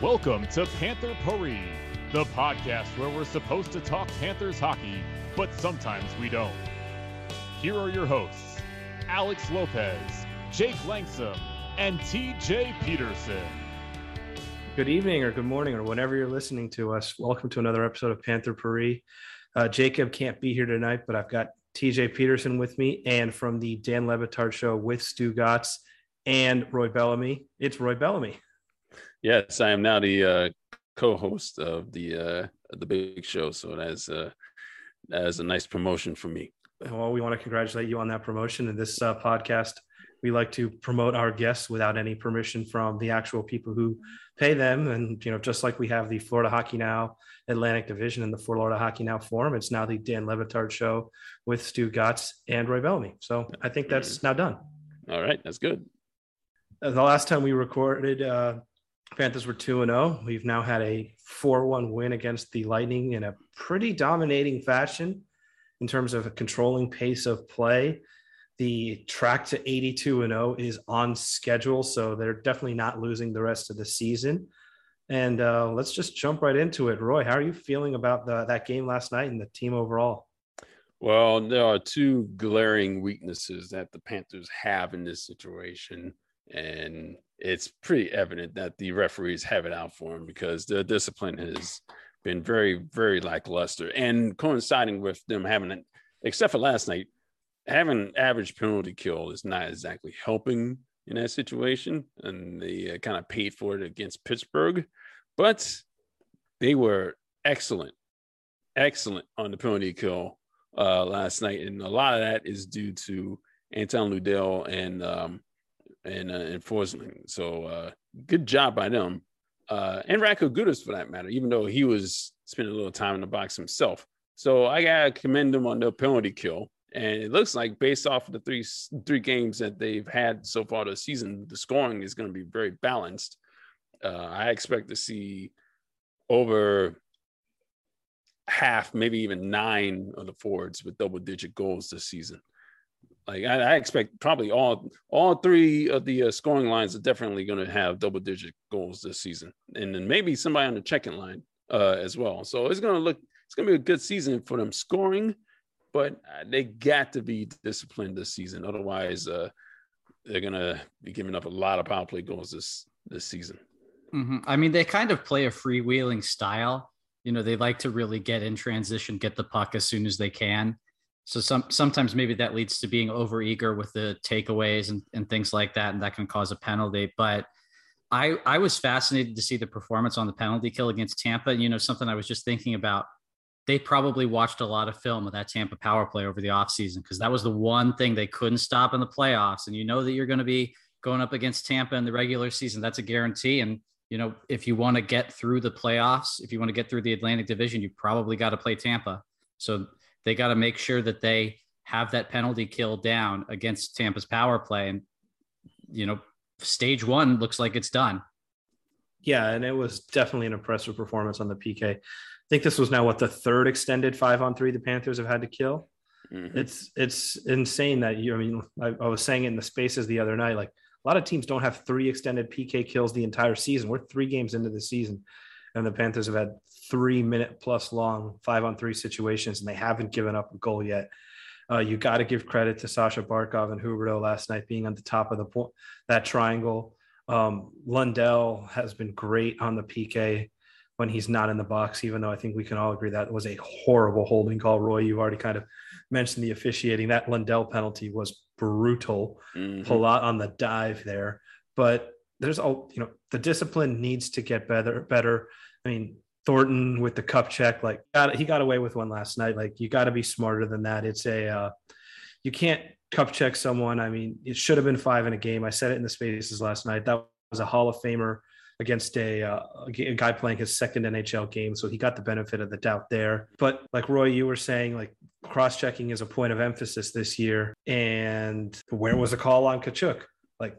Welcome to Panther Puri, the podcast where we're supposed to talk Panthers hockey, but sometimes we don't. Here are your hosts, Alex Lopez, Jake Langsom, and TJ Peterson. Good evening or good morning or whenever you're listening to us. Welcome to another episode of Panther Puri. Jacob can't be here tonight, but I've got TJ Peterson with me, and from the Dan Le Batard Show with Stugotz and Roy Bellamy, it's Roy Bellamy. Yes, I am now the co-host of the big show, so that is a nice promotion for me. Well, we want to congratulate you on that promotion. In this podcast, we like to promote our guests without any permission from the actual people who pay them. And, you know, just like we have the Florida Hockey Now Atlantic Division and the Florida Hockey Now Forum, it's now the Dan Le Batard Show with Stugotz and Roy Bellamy. So I think that's now done. All right, that's good. The last time we recorded, Panthers were 2-0. We've now had a 4-1 win against the Lightning in a pretty dominating fashion in terms of a controlling pace of play. The track to 82-0 is on schedule, so they're definitely not losing the rest of the season. And let's just jump right into it. Roy, how are you feeling about that game last night and the team overall? Well, there are two glaring weaknesses that the Panthers have in this situation, and it's pretty evident that the referees have it out for them because their discipline has been very, very lackluster. And coinciding with them having, except for last night, having an average penalty kill is not exactly helping in that situation. And they kind of paid for it against Pittsburgh, but they were excellent on the penalty kill last night. And a lot of that is due to Anton Lundell and Forsling. So good job by them. And Radko Gudas, for that matter, even though he was spending a little time in the box himself. So I got to commend them on their penalty kill. And it looks like based off of the three games that they've had so far this season, the scoring is going to be very balanced. I expect to see over half, maybe even 9 of the forwards with double-digit goals this season. Like I expect probably all three of the scoring lines are definitely going to have double-digit goals this season, and then maybe somebody on the checking line as well. So it's going to be a good season for them scoring, but they got to be disciplined this season. Otherwise, they're going to be giving up a lot of power play goals this season. Mm-hmm. I mean, they kind of play a freewheeling style. You know, they like to really get in transition, get the puck as soon as they can. So sometimes maybe that leads to being over eager with the takeaways and things like that, and that can cause a penalty. But I was fascinated to see the performance on the penalty kill against Tampa. You know, something I was just thinking about, they probably watched a lot of film of that Tampa power play over the offseason because that was the one thing they couldn't stop in the playoffs. And you know that you're going to be going up against Tampa in the regular season. That's a guarantee. And, you know, if you want to get through the playoffs, if you want to get through the Atlantic Division, you probably got to play Tampa. So they got to make sure that they have that penalty kill down against Tampa's power play. And, you know, stage one looks like it's done. Yeah, and it was definitely an impressive performance on the PK. I think this was now, what, the third extended 5-on-3 the Panthers have had to kill? Mm-hmm. It's insane that, I was saying it in the spaces the other night, like a lot of teams don't have 3 extended PK kills the entire season. We're 3 games into the season, and the Panthers have had 3-minute-plus-long 5-on-3 situations, and they haven't given up a goal yet. You got to give credit to Sasha Barkov and Huberto last night being on the top of that triangle. Lundell has been great on the PK when he's not in the box, even though I think we can all agree that was a horrible holding call. Roy, you already kind of mentioned the officiating. That Lundell penalty was brutal. Mm-hmm. Palat on the dive there. But there's all, you know, the discipline needs to get better. I mean, Thornton with the cup check, like he got away with one last night. Like, you got to be smarter than that. It's a, you can't cup check someone. I mean, it should have been 5 in a game. I said it in the spaces last night. That was a Hall of Famer against a guy playing his second NHL game. So he got the benefit of the doubt there. But like Roy, you were saying, like, cross-checking is a point of emphasis this year. And where was the call on Kachuk? Like,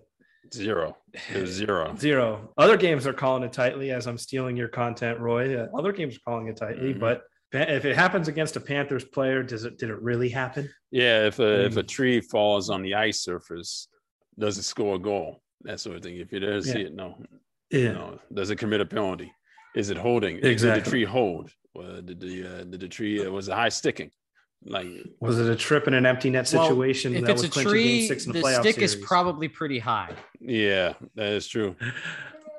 zero. It was zero. Zero. Other games are calling it tightly, as I'm stealing your content, Roy. Other games are calling it tightly, but if it happens against a Panthers player, did it really happen? Yeah, if a tree falls on the ice surface, does it score a goal? That sort of thing. If you didn't see it, no. Yeah. No. Does it commit a penalty? Is it holding? Exactly. Did the tree hold? Did the tree? Was it high sticking? Like, was it a trip in an empty net situation? Well, if that it's was a tree, game 6 in the playoff stick series is probably pretty high. Yeah, that is true.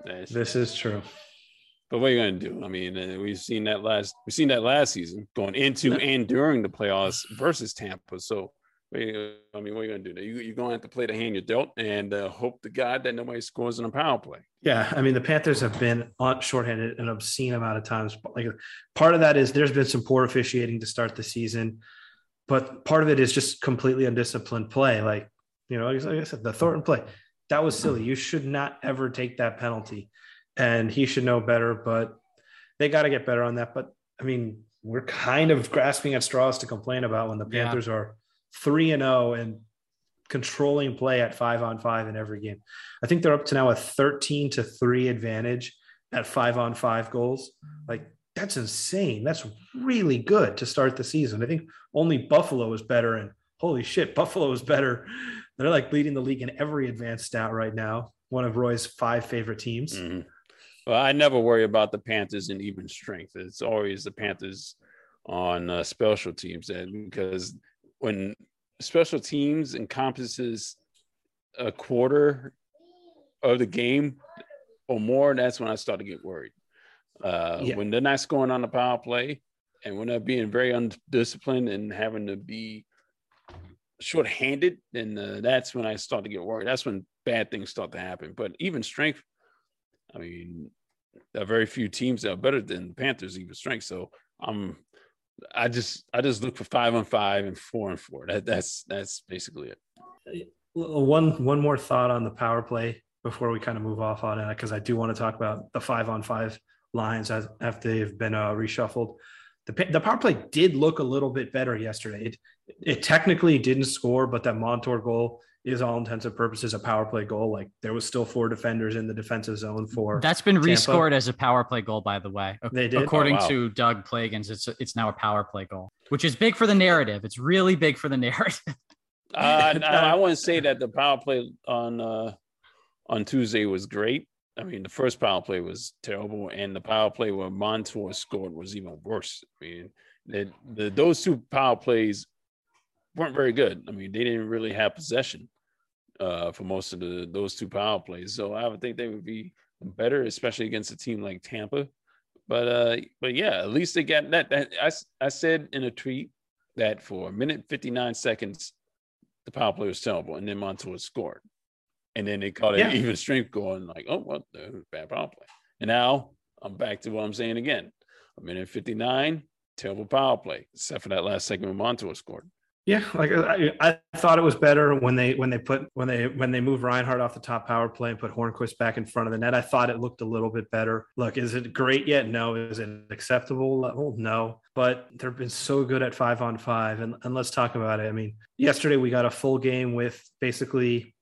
This is true. But what are you going to do? I mean, we've seen that last season going into and during the playoffs versus Tampa. So, I mean, what are you going to do? You're going to have to play the hand you're dealt and hope to God that nobody scores in a power play. Yeah, I mean, the Panthers have been shorthanded an obscene amount of times. Like, part of that is there's been some poor officiating to start the season, but part of it is just completely undisciplined play. Like, you know, like I said, the Thornton play, that was silly. You should not ever take that penalty, and he should know better, but they got to get better on that. But, I mean, we're kind of grasping at straws to complain about when the Panthers are 3-0 and controlling play at 5-on-5 in every game. I think they're up to now a 13-3 advantage at 5-on-5 goals. Like, that's insane. That's really good to start the season. I think only Buffalo is better, and holy shit, Buffalo is better. They're like leading the league in every advanced stat right now. One of Roy's 5 favorite teams. Mm-hmm. Well, I never worry about the Panthers in even strength. It's always the Panthers on special teams, and because when special teams encompasses a quarter of the game or more, that's when I start to get worried. When they're not scoring on the power play and when they're being very undisciplined and having to be shorthanded, then that's when I start to get worried. That's when bad things start to happen. But even strength, I mean, there are very few teams that are better than the Panthers, even strength. So I just look for 5-on-5 and 4-on-4. That's basically it. One more thought on the power play before we kind of move off on it, because I do want to talk about the 5-on-5 lines after they've been reshuffled. The power play did look a little bit better yesterday. It technically didn't score, but that Montour goal is all intents and purposes a power play goal. Like, there was still 4 defenders in the defensive zone for that's been Tampa. Rescored as a power play goal, by the way. They did? According to Doug Plagans, it's now a power play goal, which is big for the narrative. It's really big for the narrative. No, I wouldn't say that the power play on Tuesday was great. I mean, the first power play was terrible, and the power play where Montour scored was even worse. I mean, those 2 power plays weren't very good. I mean, they didn't really have possession for most of those 2 power plays. So I would think they would be better, especially against a team like Tampa. But yeah, at least they got that. I said in a tweet that for a minute 59 seconds, the power play was terrible, and then Montour scored, and then they caught an even strength goal, and like, oh, what the bad power play. And now I'm back to what I'm saying again. A minute 59, terrible power play, except for that last segment when Montour scored. Yeah, like I thought it was better when they moved Reinhart off the top power play and put Hörnqvist back in front of the net. I thought it looked a little bit better. Look, is it great yet? No. Is it acceptable level? No. But they've been so good at 5-on-5, and let's talk about it. I mean, yesterday we got a full game with basically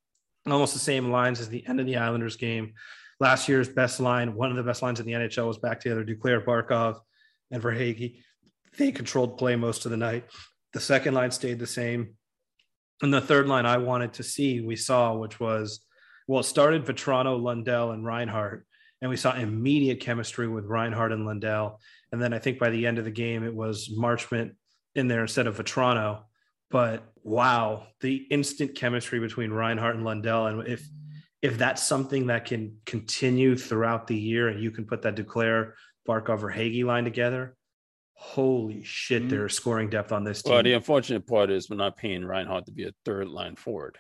almost the same lines as the end of the Islanders game. Last year's best line, one of the best lines in the NHL, was back together: Duclair, Barkov, and Verhaeghe. They controlled play most of the night. The second line stayed the same. And the third line I wanted to see, we saw, which was, well, it started Vatrano, Lundell, and Reinhart. And we saw immediate chemistry with Reinhart and Lundell. And then I think by the end of the game, it was Marchment in there instead of Vatrano. But wow, the instant chemistry between Reinhart and Lundell. And if that's something that can continue throughout the year, and you can put that Duclair, Barkov, Verhaeghe line together, holy shit, there's scoring depth on this team. Well, the unfortunate part is we're not paying Reinhart to be a third line forward.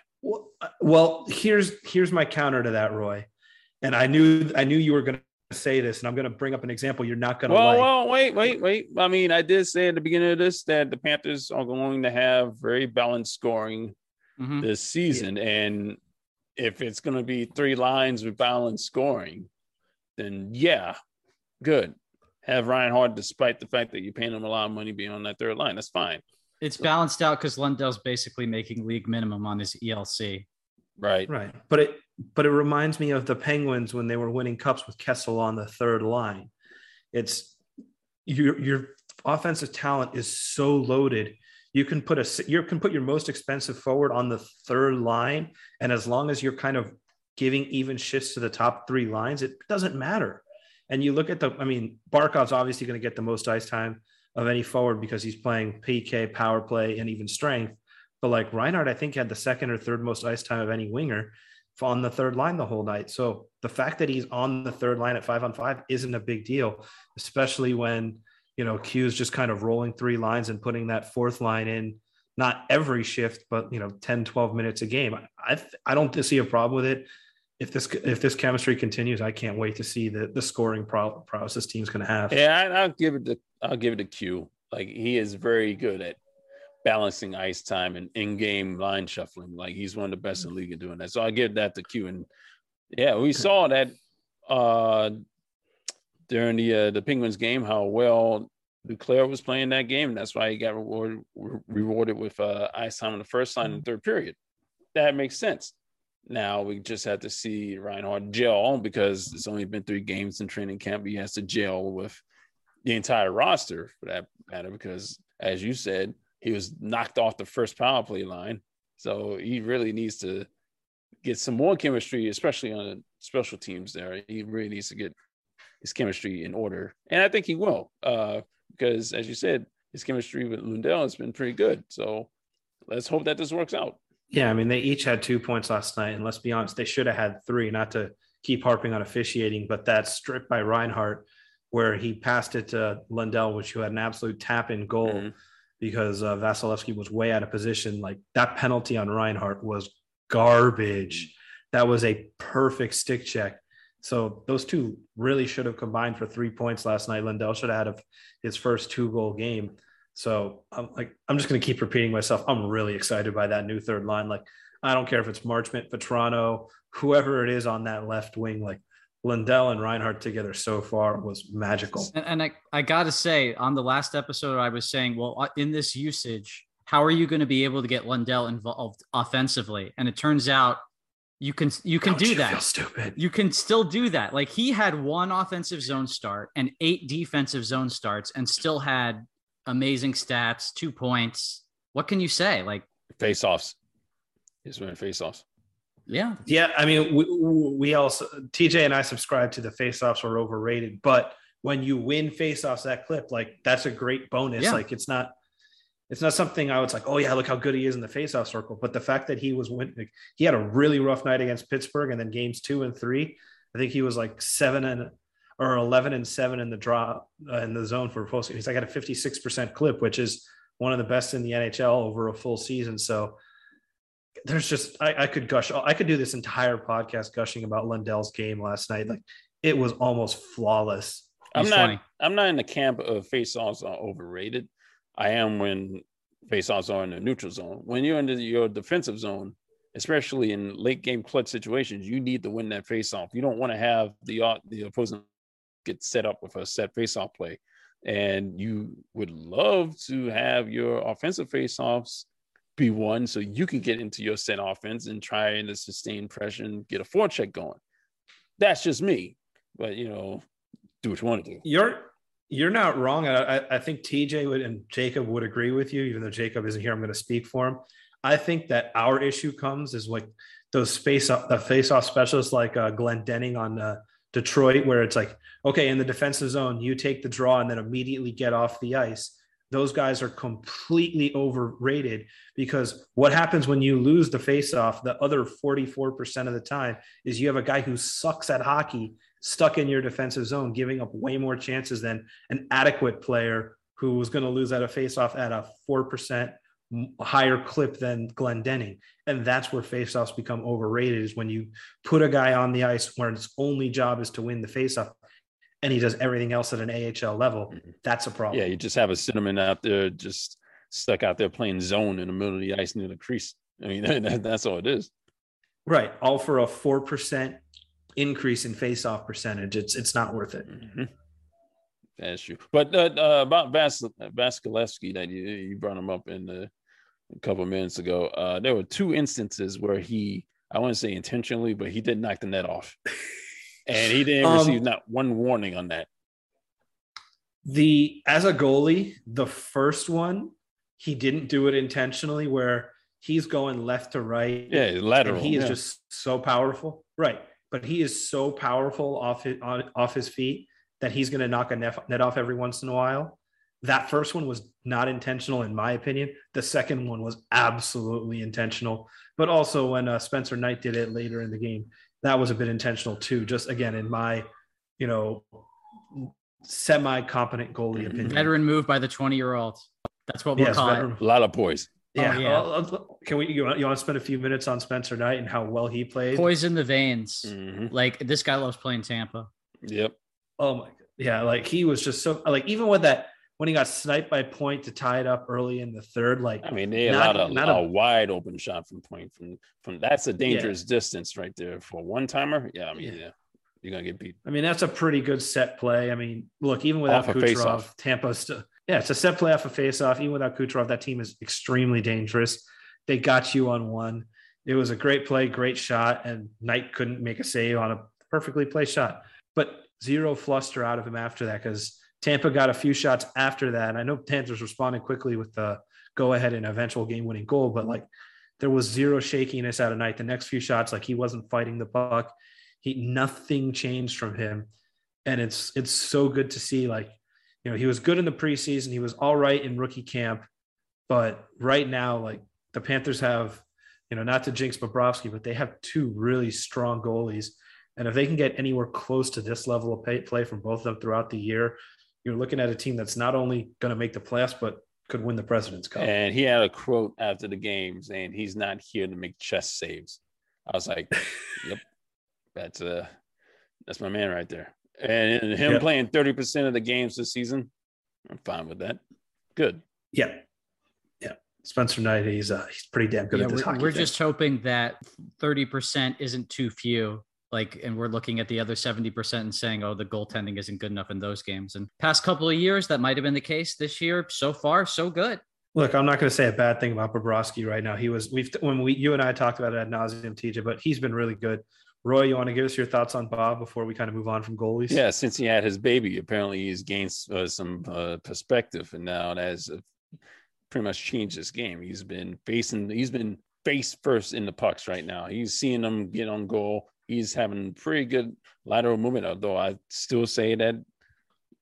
Well, here's my counter to that, Roy. and I knew you were going to say this, and I'm going to bring up an example you're not going to like. Wait. I mean, I did say at the beginning of this that the Panthers are going to have very balanced scoring this season, and if it's going to be three lines with balanced scoring, then yeah, good. Have Reinhart, despite the fact that you're paying him a lot of money being on that third line. That's fine. It's balanced out because Lundell's basically making league minimum on his ELC. Right. But it reminds me of the Penguins when they were winning cups with Kessel on the third line. It's your offensive talent is so loaded. You can put your most expensive forward on the third line, and as long as you're kind of giving even shifts to the top three lines, it doesn't matter. And you look at Barkov's obviously going to get the most ice time of any forward because he's playing PK, power play, and even strength. But like Reinhart, I think had the second or third most ice time of any winger on the third line the whole night. So the fact that he's on the third line at 5-on-5 isn't a big deal, especially when, Q's just kind of rolling three lines and putting that fourth line in, not every shift, but 10, 12 minutes a game. I don't see a problem with it. If this chemistry continues, I can't wait to see the scoring prowess this team's going to have. Yeah, I'll give it to Q. Like, he is very good at balancing ice time and in-game line shuffling. Like, he's one of the best in the league at doing that. So I give that to Q. And yeah, we saw that during the Penguins game how well Leclerc was playing that game. And that's why he got rewarded with ice time on the first line in the third period. That makes sense. Now we just have to see Reinhart gel because it's only been 3 games in training camp. He has to gel with the entire roster for that matter because, as you said, he was knocked off the first power play line. So he really needs to get some more chemistry, especially on the special teams there. He really needs to get his chemistry in order. And I think he will because, as you said, his chemistry with Lundell has been pretty good. So let's hope that this works out. Yeah, they each had 2 points last night, and let's be honest, they should have had 3, not to keep harping on officiating, but that strip by Reinhart where he passed it to Lundell, which who had an absolute tap-in goal because Vasilevskiy was way out of position. Like, that penalty on Reinhart was garbage. That was a perfect stick check. So those two really should have combined for 3 points last night. Lundell should have had his first 2-goal game. So I'm just going to keep repeating myself. I'm really excited by that new third line. Like, I don't care if it's Marchment, Vatrano, whoever it is on that left wing, like Lundell and Reinhart together so far was magical. And I got to say, on the last episode, I was saying, well, in this usage, how are you going to be able to get Lundell involved offensively? And it turns out you can do that. Feel stupid. You can still do that. Like, he had 1 offensive zone start and 8 defensive zone starts and still had amazing stats, 2 points. What can you say? Like, face-offs. He's winning face-offs. Yeah. We also, TJ and I subscribe to the face-offs are overrated, but when you win face-offs, that clip, like, that's a great bonus. Yeah. Like, it's not something I was like, oh yeah, look how good he is in the face-off circle. But the fact that he was winning, like, he had a really rough night against Pittsburgh, and then games 2 and 3, I think he was like 11 and 7 in the draw in the zone for Forsling. He's like at a 56% clip, which is one of the best in the NHL over a full season. So there's just, I could gush. I could do this entire podcast gushing about Lundell's game last night. Like, it was almost flawless. I'm not in the camp of face-offs are overrated. I am when face-offs are in the neutral zone. When you're in your defensive zone, especially in late game clutch situations, you need to win that face-off. You don't want to have the opposing get set up with a set face-off play, and you would love to have your offensive face-offs be won so you can get into your set offense and try and sustain pressure and get a forecheck going. That's just me, but do what you want to do. You're not wrong. I think TJ would and Jacob would agree with you, even though Jacob isn't here. I'm going to speak for him. I think that our issue comes is like those face-off specialists like Glenn Denning on Detroit, where it's like, okay, in the defensive zone, you take the draw and then immediately get off the ice. Those guys are completely overrated because what happens when you lose the faceoff the other 44% of the time is you have a guy who sucks at hockey stuck in your defensive zone, giving up way more chances than an adequate player who was going to lose at a faceoff at a 4% higher clip than Glendening. And that's where faceoffs become overrated, is when you put a guy on the ice where his only job is to win the faceoff, and he does everything else at an AHL level. That's a problem. Yeah, you just have a Cinnamon out there just stuck out there playing zone in the middle of the ice near the crease. I mean, that's all it is. Right. All for a 4% increase in faceoff percentage. It's not worth it. Mm-hmm. That's true. But about Vasilevskiy, that you brought him up in a couple of minutes ago. There were two instances where he, I wouldn't say intentionally, but he did knock the net off. And he didn't receive not one warning on that. As a goalie, the first one, he didn't do it intentionally, where he's going left to right. Yeah, lateral. He is just so powerful. Right. But he is so powerful off his feet that he's going to knock a net off every once in a while. That first one was not intentional, in my opinion. The second one was absolutely intentional. But also when Spencer Knight did it later in the game, that was a bit intentional too. Just again, in my, semi-competent goalie opinion. Veteran move by the 20-year-old. That's what we're calling it. A lot of poise. Yeah. Oh, yeah. You want to spend a few minutes on Spencer Knight and how well he played? Poise in the veins. Mm-hmm. Like, this guy loves playing Tampa. Yep. Oh my God. Yeah. Like, he was just so, like, even with that, when he got sniped by Point to tie it up early in the third, like, I mean, they had a wide open shot from Point. From that's a dangerous distance right there for one timer. Yeah, I mean, yeah, you're gonna get beat. I mean, that's a pretty good set play. I mean, look, even without Kucherov, Tampa still. Yeah, it's a set play off a faceoff. Even without Kucherov, that team is extremely dangerous. They got you on one. It was a great play, great shot, and Knight couldn't make a save on a perfectly placed shot. But zero fluster out of him after that, because Tampa got a few shots after that. I know Panthers responded quickly with the go-ahead and eventual game-winning goal, but, like, there was zero shakiness out of Knight. The next few shots, like, he wasn't fighting the puck. Nothing changed from him. And it's so good to see, like, he was good in the preseason. He was all right in rookie camp. But right now, like, the Panthers have, not to jinx Bobrovsky, but they have two really strong goalies. And if they can get anywhere close to this level of play from both of them throughout the year, you're looking at a team that's not only going to make the playoffs, but could win the President's Cup. And he had a quote after the game saying, "He's not here to make chess saves." I was like, "Yep, that's my man right there." And him playing 30% of the games this season, I'm fine with that. Good. Yeah, yeah. Spencer Knight, he's pretty damn good at this hockey. We're just hoping that 30% isn't too few. Like, and we're looking at the other 70% and saying, oh, the goaltending isn't good enough in those games. And past couple of years, that might have been the case. This year, so far, so good. Look, I'm not going to say a bad thing about Bobrovsky right now. You and I talked about it ad nauseum, TJ, but he's been really good. Roy, you want to give us your thoughts on Bob before we kind of move on from goalies? Yeah, since he had his baby, apparently he's gained some perspective, and now that has pretty much changed his game. He's been face first in the pucks right now. He's seeing them get on goal. He's having pretty good lateral movement, although I still say that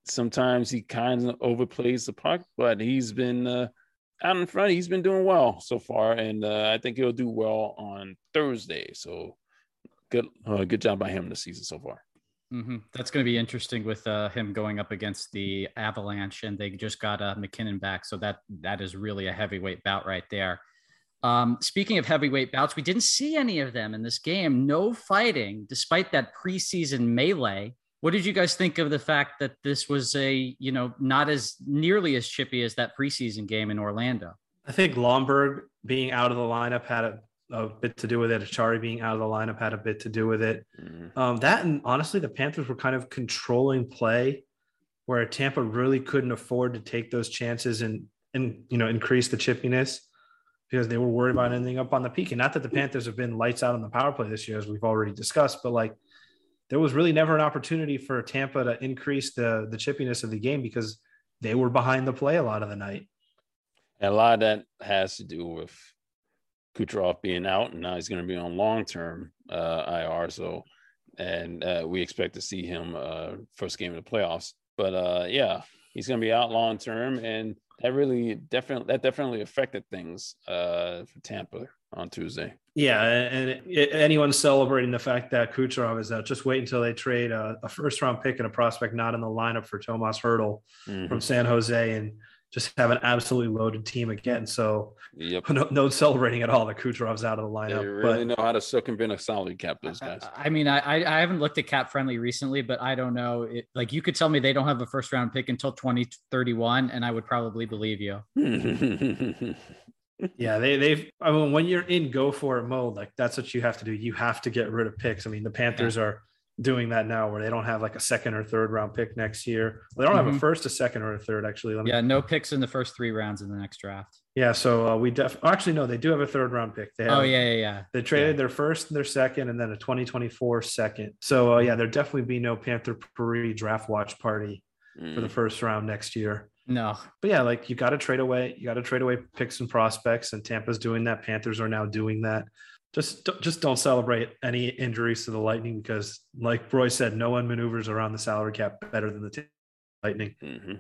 sometimes he kind of overplays the puck, but he's been out in front. He's been doing well so far, and I think he'll do well on Thursday. So good job by him this season so far. Mm-hmm. That's going to be interesting with him going up against the Avalanche, and they just got MacKinnon back. So that is really a heavyweight bout right there. Speaking of heavyweight bouts, we didn't see any of them in this game. No fighting, despite that preseason melee. What did you guys think of the fact that this was not as nearly as chippy as that preseason game in Orlando? I think Lomberg being out of the lineup had a bit to do with it. Atari being out of the lineup had a bit to do with it. Mm-hmm. That, and honestly, the Panthers were kind of controlling play, where Tampa really couldn't afford to take those chances and increase the chippiness, because they were worried about ending up on the peak. And not that the Panthers have been lights out on the power play this year, as we've already discussed, but, like, there was really never an opportunity for Tampa to increase the chippiness of the game, because they were behind the play a lot of the night. And a lot of that has to do with Kucherov being out, and now he's going to be on long-term IR. So, and we expect to see him first game of the playoffs, but he's going to be out long-term, and that definitely affected things for Tampa on Tuesday. Yeah, and anyone celebrating the fact that Kucherov is out, just wait until they trade a first-round pick and a prospect not in the lineup for Tomas Hertl from San Jose, and just have an absolutely loaded team again. So no celebrating at all that Kucherov's out of the lineup. They really know how to circumvent a salary cap, those guys. I mean, I haven't looked at cap friendly recently, but I don't know. It, like, you could tell me they don't have a first round pick until 2031, and I would probably believe you. Yeah, they've. I mean, when you're in go for it mode, like, that's what you have to do. You have to get rid of picks. I mean, the Panthers are doing that now, where they don't have like a second or third round pick next year. They don't have a first, a second, or a third. Actually, no picks in the first three rounds in the next draft. Yeah, so they do have a third round pick. They have, They traded their first and their second, and then a 2024 second. So there'll definitely be no Panther Puri draft watch party for the first round next year. No, but yeah, like, you got to trade away picks and prospects, and Tampa's doing that. Panthers are now doing that. Just don't celebrate any injuries to the Lightning, because, like Roy said, no one maneuvers around the salary cap better than the Lightning. Mm-hmm.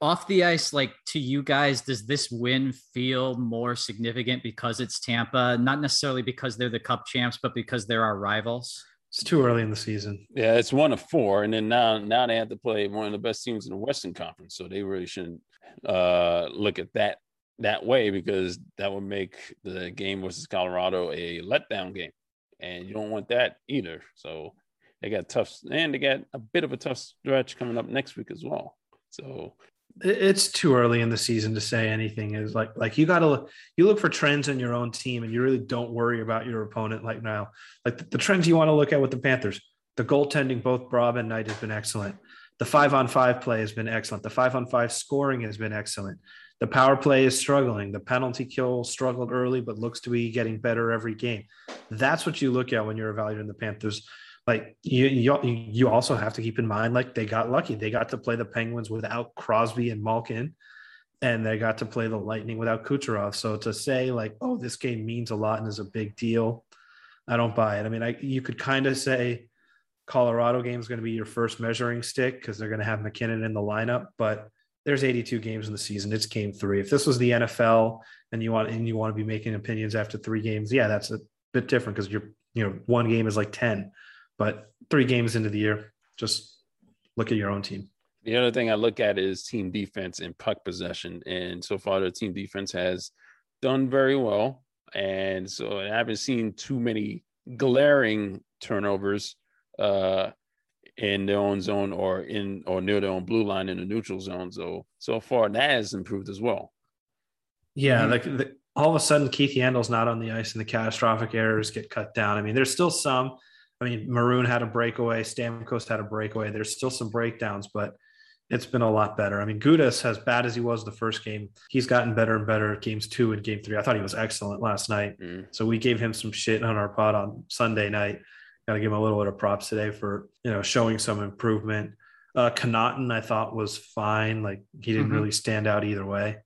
Off the ice, like, to you guys, does this win feel more significant because it's Tampa? Not necessarily because they're the Cup champs, but because they're our rivals? It's too early in the season. Yeah, it's 1 of 4, and then now they have to play one of the best teams in the Western Conference, so they really shouldn't look at that way, because that would make the game versus Colorado a letdown game, and you don't want that either. So they got they got a bit of a tough stretch coming up next week as well. So it's too early in the season to say anything. Is like you look for trends in your own team, and you really don't worry about your opponent. Like now, like the trends you want to look at with the Panthers, the goaltending, both Brav and Knight, has been excellent. The 5-on-5 play has been excellent. The 5-on-5 scoring has been excellent. The power play is struggling. The penalty kill struggled early, but looks to be getting better every game. That's what you look at when you're evaluating the Panthers. Like, you also have to keep in mind, like, they got lucky. They got to play the Penguins without Crosby and Malkin, and they got to play the Lightning without Kucherov. So to say, like, oh, this game means a lot and is a big deal, I don't buy it. I mean, you could kind of say Colorado game is going to be your first measuring stick, because they're going to have MacKinnon in the lineup, but there's 82 games in the season. It's game 3. If this was the NFL and you want to be making opinions after 3 games, yeah, that's a bit different, because one game is like 10, but 3 games into the year, just look at your own team. The other thing I look at is team defense and puck possession. And so far the team defense has done very well. And so I haven't seen too many glaring turnovers in their own zone or in or near their own blue line in the neutral zone. So far that has improved as well. Yeah, like all of a sudden Keith Yandel's not on the ice and the catastrophic errors get cut down. I mean, there's still some. I mean, Maroon had a breakaway, Stamkos had a breakaway. There's still some breakdowns, but it's been a lot better. I mean, Gudas, as bad as he was the first game, he's gotten better and better games 2 and game 3. I thought he was excellent last night. So we gave him some shit on our pod on Sunday night. Got to give him a little bit of props today for, showing some improvement. Connaughton, I thought, was fine. Like, he didn't really stand out either way.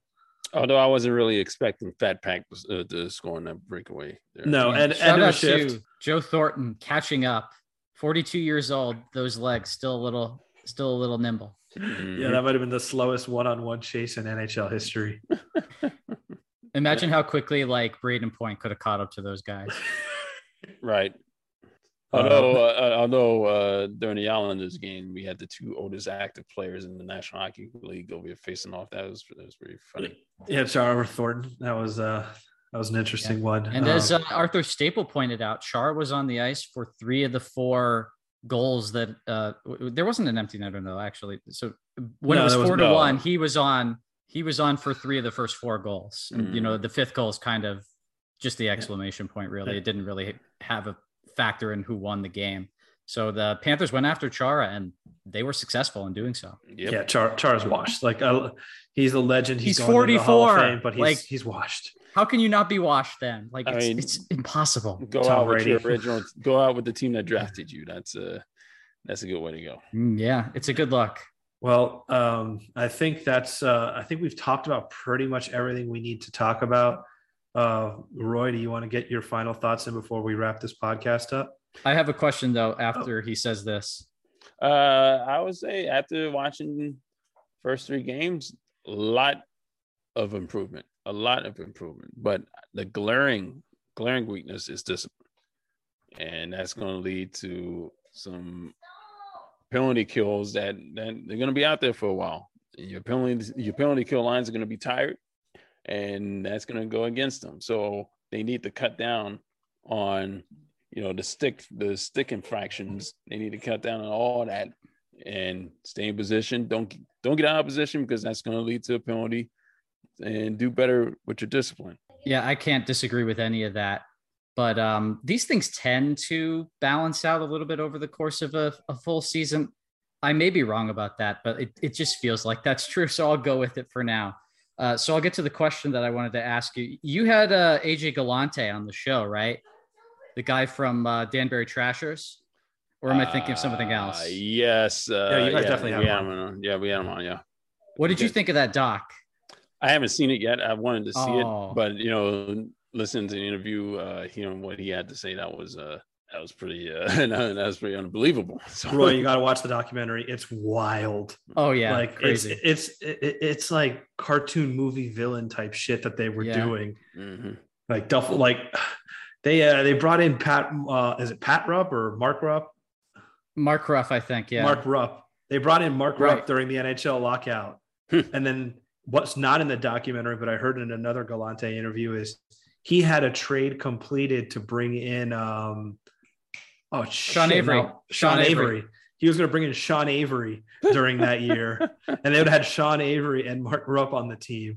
Although I wasn't really expecting Fat Pack to score on that breakaway there. No, and end of shift. Joe Thornton catching up. 42 years old, those legs still a little nimble. Yeah, that might have been the slowest one-on-one chase in NHL history. Imagine how quickly, like, Brayden Point could have caught up to those guys. Right. Although during the Islanders game, we had the 2 oldest active players in the National Hockey League over here facing off. That was pretty funny. Yeah, Chára over Thornton. That was an interesting one. And as Arthur Staple pointed out, Chára was on the ice for 3 of the 4 goals that there wasn't an empty netter though, actually. So when it was 4-1, he was on for 3 of the first 4 goals. Mm-hmm. The 5th goal is kind of just the exclamation point. Really, it didn't really have a factor in who won the game. So the Panthers went after Chára, and they were successful in doing so. Yep. Yeah, Chara's washed. Like, he's a legend. He's going 44, to the Hall of Fame, but he's washed. How can you not be washed then? Like, it's impossible. Go out with the team that drafted you. That's a good way to go. Yeah, it's a good luck. Well, I think we've talked about pretty much everything we need to talk about. Roy, do you want to get your final thoughts in before we wrap this podcast up? I have a question though. After he says this, I would say after watching first 3 games, a lot of improvement, but the glaring weakness is discipline, and that's going to lead to some penalty kills that they're going to be out there for a while. your penalty kill lines are going to be tired, and that's going to go against them. So they need to cut down on, you know, the stick infractions. They need to cut down on all that and stay in position. Don't get out of position, because that's going to lead to a penalty, and do better with your discipline. Yeah, I can't disagree with any of that. But these things tend to balance out a little bit over the course of a full season. I may be wrong about that, but it just feels like that's true. So I'll go with it for now. So I'll get to the question that I wanted to ask you. You had AJ Galante on the show, right? The guy from Danbury Trashers? Or am I thinking of something else? Yes. You guys definitely had him on. Yeah, we had him on, yeah. What did you think of that doc? I haven't seen it yet. I wanted to see it, but, you know, listening to the interview, hearing what he had to say, that was pretty unbelievable. So Roy, you got to watch the documentary. It's wild. Oh yeah, like crazy. It's like cartoon movie villain type shit that they were doing. Mm-hmm. Like Duff, like they brought in Pat. Is it Pat Rupp or Mark Rupp? Mark Rupp, I think. Yeah, Mark Rupp. They brought in Mark Rupp during the NHL lockout, and then what's not in the documentary, but I heard in another Galante interview, is he had a trade completed to bring in Sean Avery. He was going to bring in Sean Avery during that year, and they would have had Sean Avery and Mark Rupp on the team.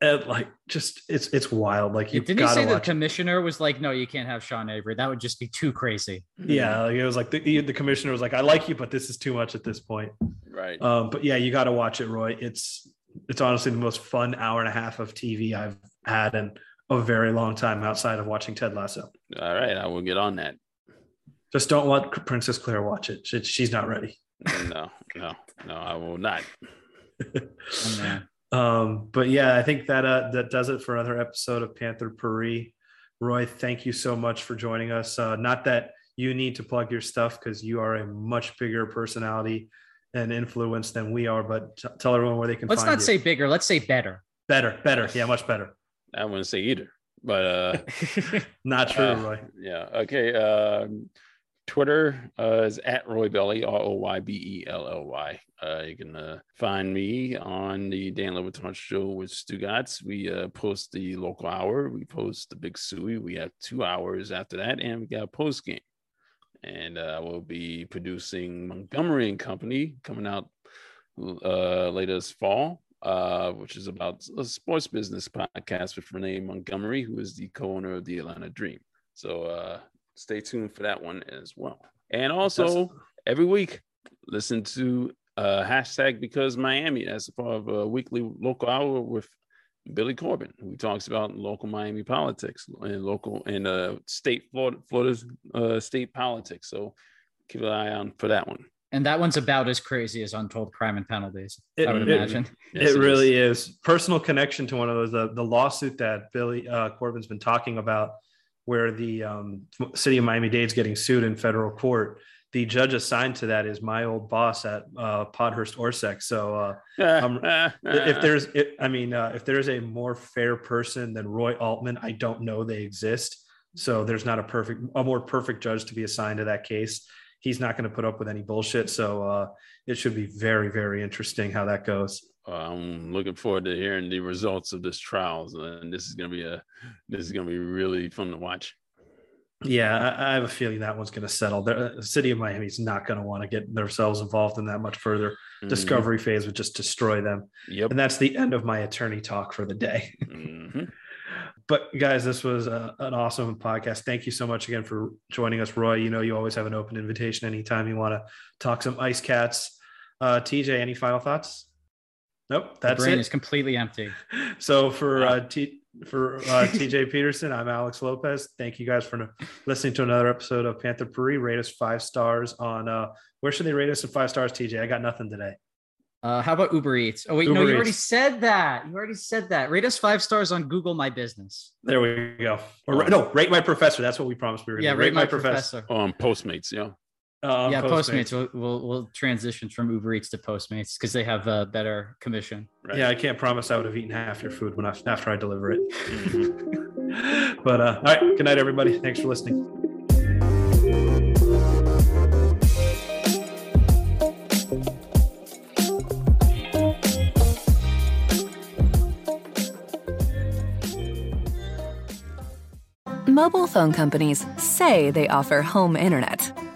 And like, just it's wild. Like, didn't he say the commissioner was like, "No, you can't have Sean Avery. That would just be too crazy." Yeah, like, it was like the commissioner was like, "I like you, but this is too much at this point." Right. But yeah, you got to watch it, Roy. It's honestly the most fun hour and a half of TV I've had in a very long time, outside of watching Ted Lasso. All right, I will get on that. Just don't let Princess Claire watch it. She's not ready. No, I will not. But yeah, I think that does it for another episode of Panther Puri. Roy, thank you so much for joining us. Not that you need to plug your stuff, because you are a much bigger personality and influence than we are, but tell everyone where they can find you. Let's not say bigger. Let's say better. Better. Yeah, much better. I wouldn't say either, but not true, Roy. Yeah. Okay. Twitter is @RoyBelly, RoyBelly. You can find me on the Dan Le Batard Show with Stugotz. We post the local hour. We post the Big Suey. We have 2 hours after that, and we got a post game. And we'll be producing Montgomery and Company, coming out later this fall, which is about a sports business podcast with Renee Montgomery, who is the co-owner of the Atlanta Dream. So stay tuned for that one as well. And also, every week, listen to #BecauseMiami. That's a part of a weekly local hour with Billy Corbin, who talks about local Miami politics and local and state Florida's state politics. So keep an eye on for that one. And that one's about as crazy as Untold Crime and Penalties, I would imagine. Yes, it really is. Personal connection to one of those, the lawsuit that Billy Corbin's been talking about, where the city of Miami-Dade's getting sued in federal court. The judge assigned to that is my old boss at Podhurst Orsec. So if there's a more fair person than Roy Altman, I don't know they exist. So there's not a more perfect judge to be assigned to that case. He's not going to put up with any bullshit. So it should be very, very interesting how that goes. I'm looking forward to hearing the results of this trial. And this is going to be really fun to watch. Yeah, I have a feeling that one's going to settle. The city of Miami is not going to want to get themselves involved in that much further. Mm-hmm. Discovery phase would just destroy them. Yep. And that's the end of my attorney talk for the day. Mm-hmm. But guys, this was an awesome podcast. Thank you so much again for joining us, Roy. You know, you always have an open invitation anytime you want to talk some Ice Cats. TJ, any final thoughts? Nope, that's it. The brain is completely empty. So for TJ Peterson, I'm Alex Lopez. Thank you guys for listening to another episode of Panther Puri. Rate us 5 stars on where should they rate us in 5 stars, TJ? I got nothing today. How about Uber Eats? Oh, wait, Uber no, you Eats. Already said that. You already said that. Rate us 5 stars on Google My Business. There we go. Or no, Rate My Professor. That's what we promised we were going to do. Rate My Professor. On Postmates, yeah. Postmates. We'll transition from Uber Eats to Postmates because they have a better commission. Right? Yeah, I can't promise I would have eaten half your food after I deliver it. But all right, good night, everybody. Thanks for listening. Mobile phone companies say they offer home internet.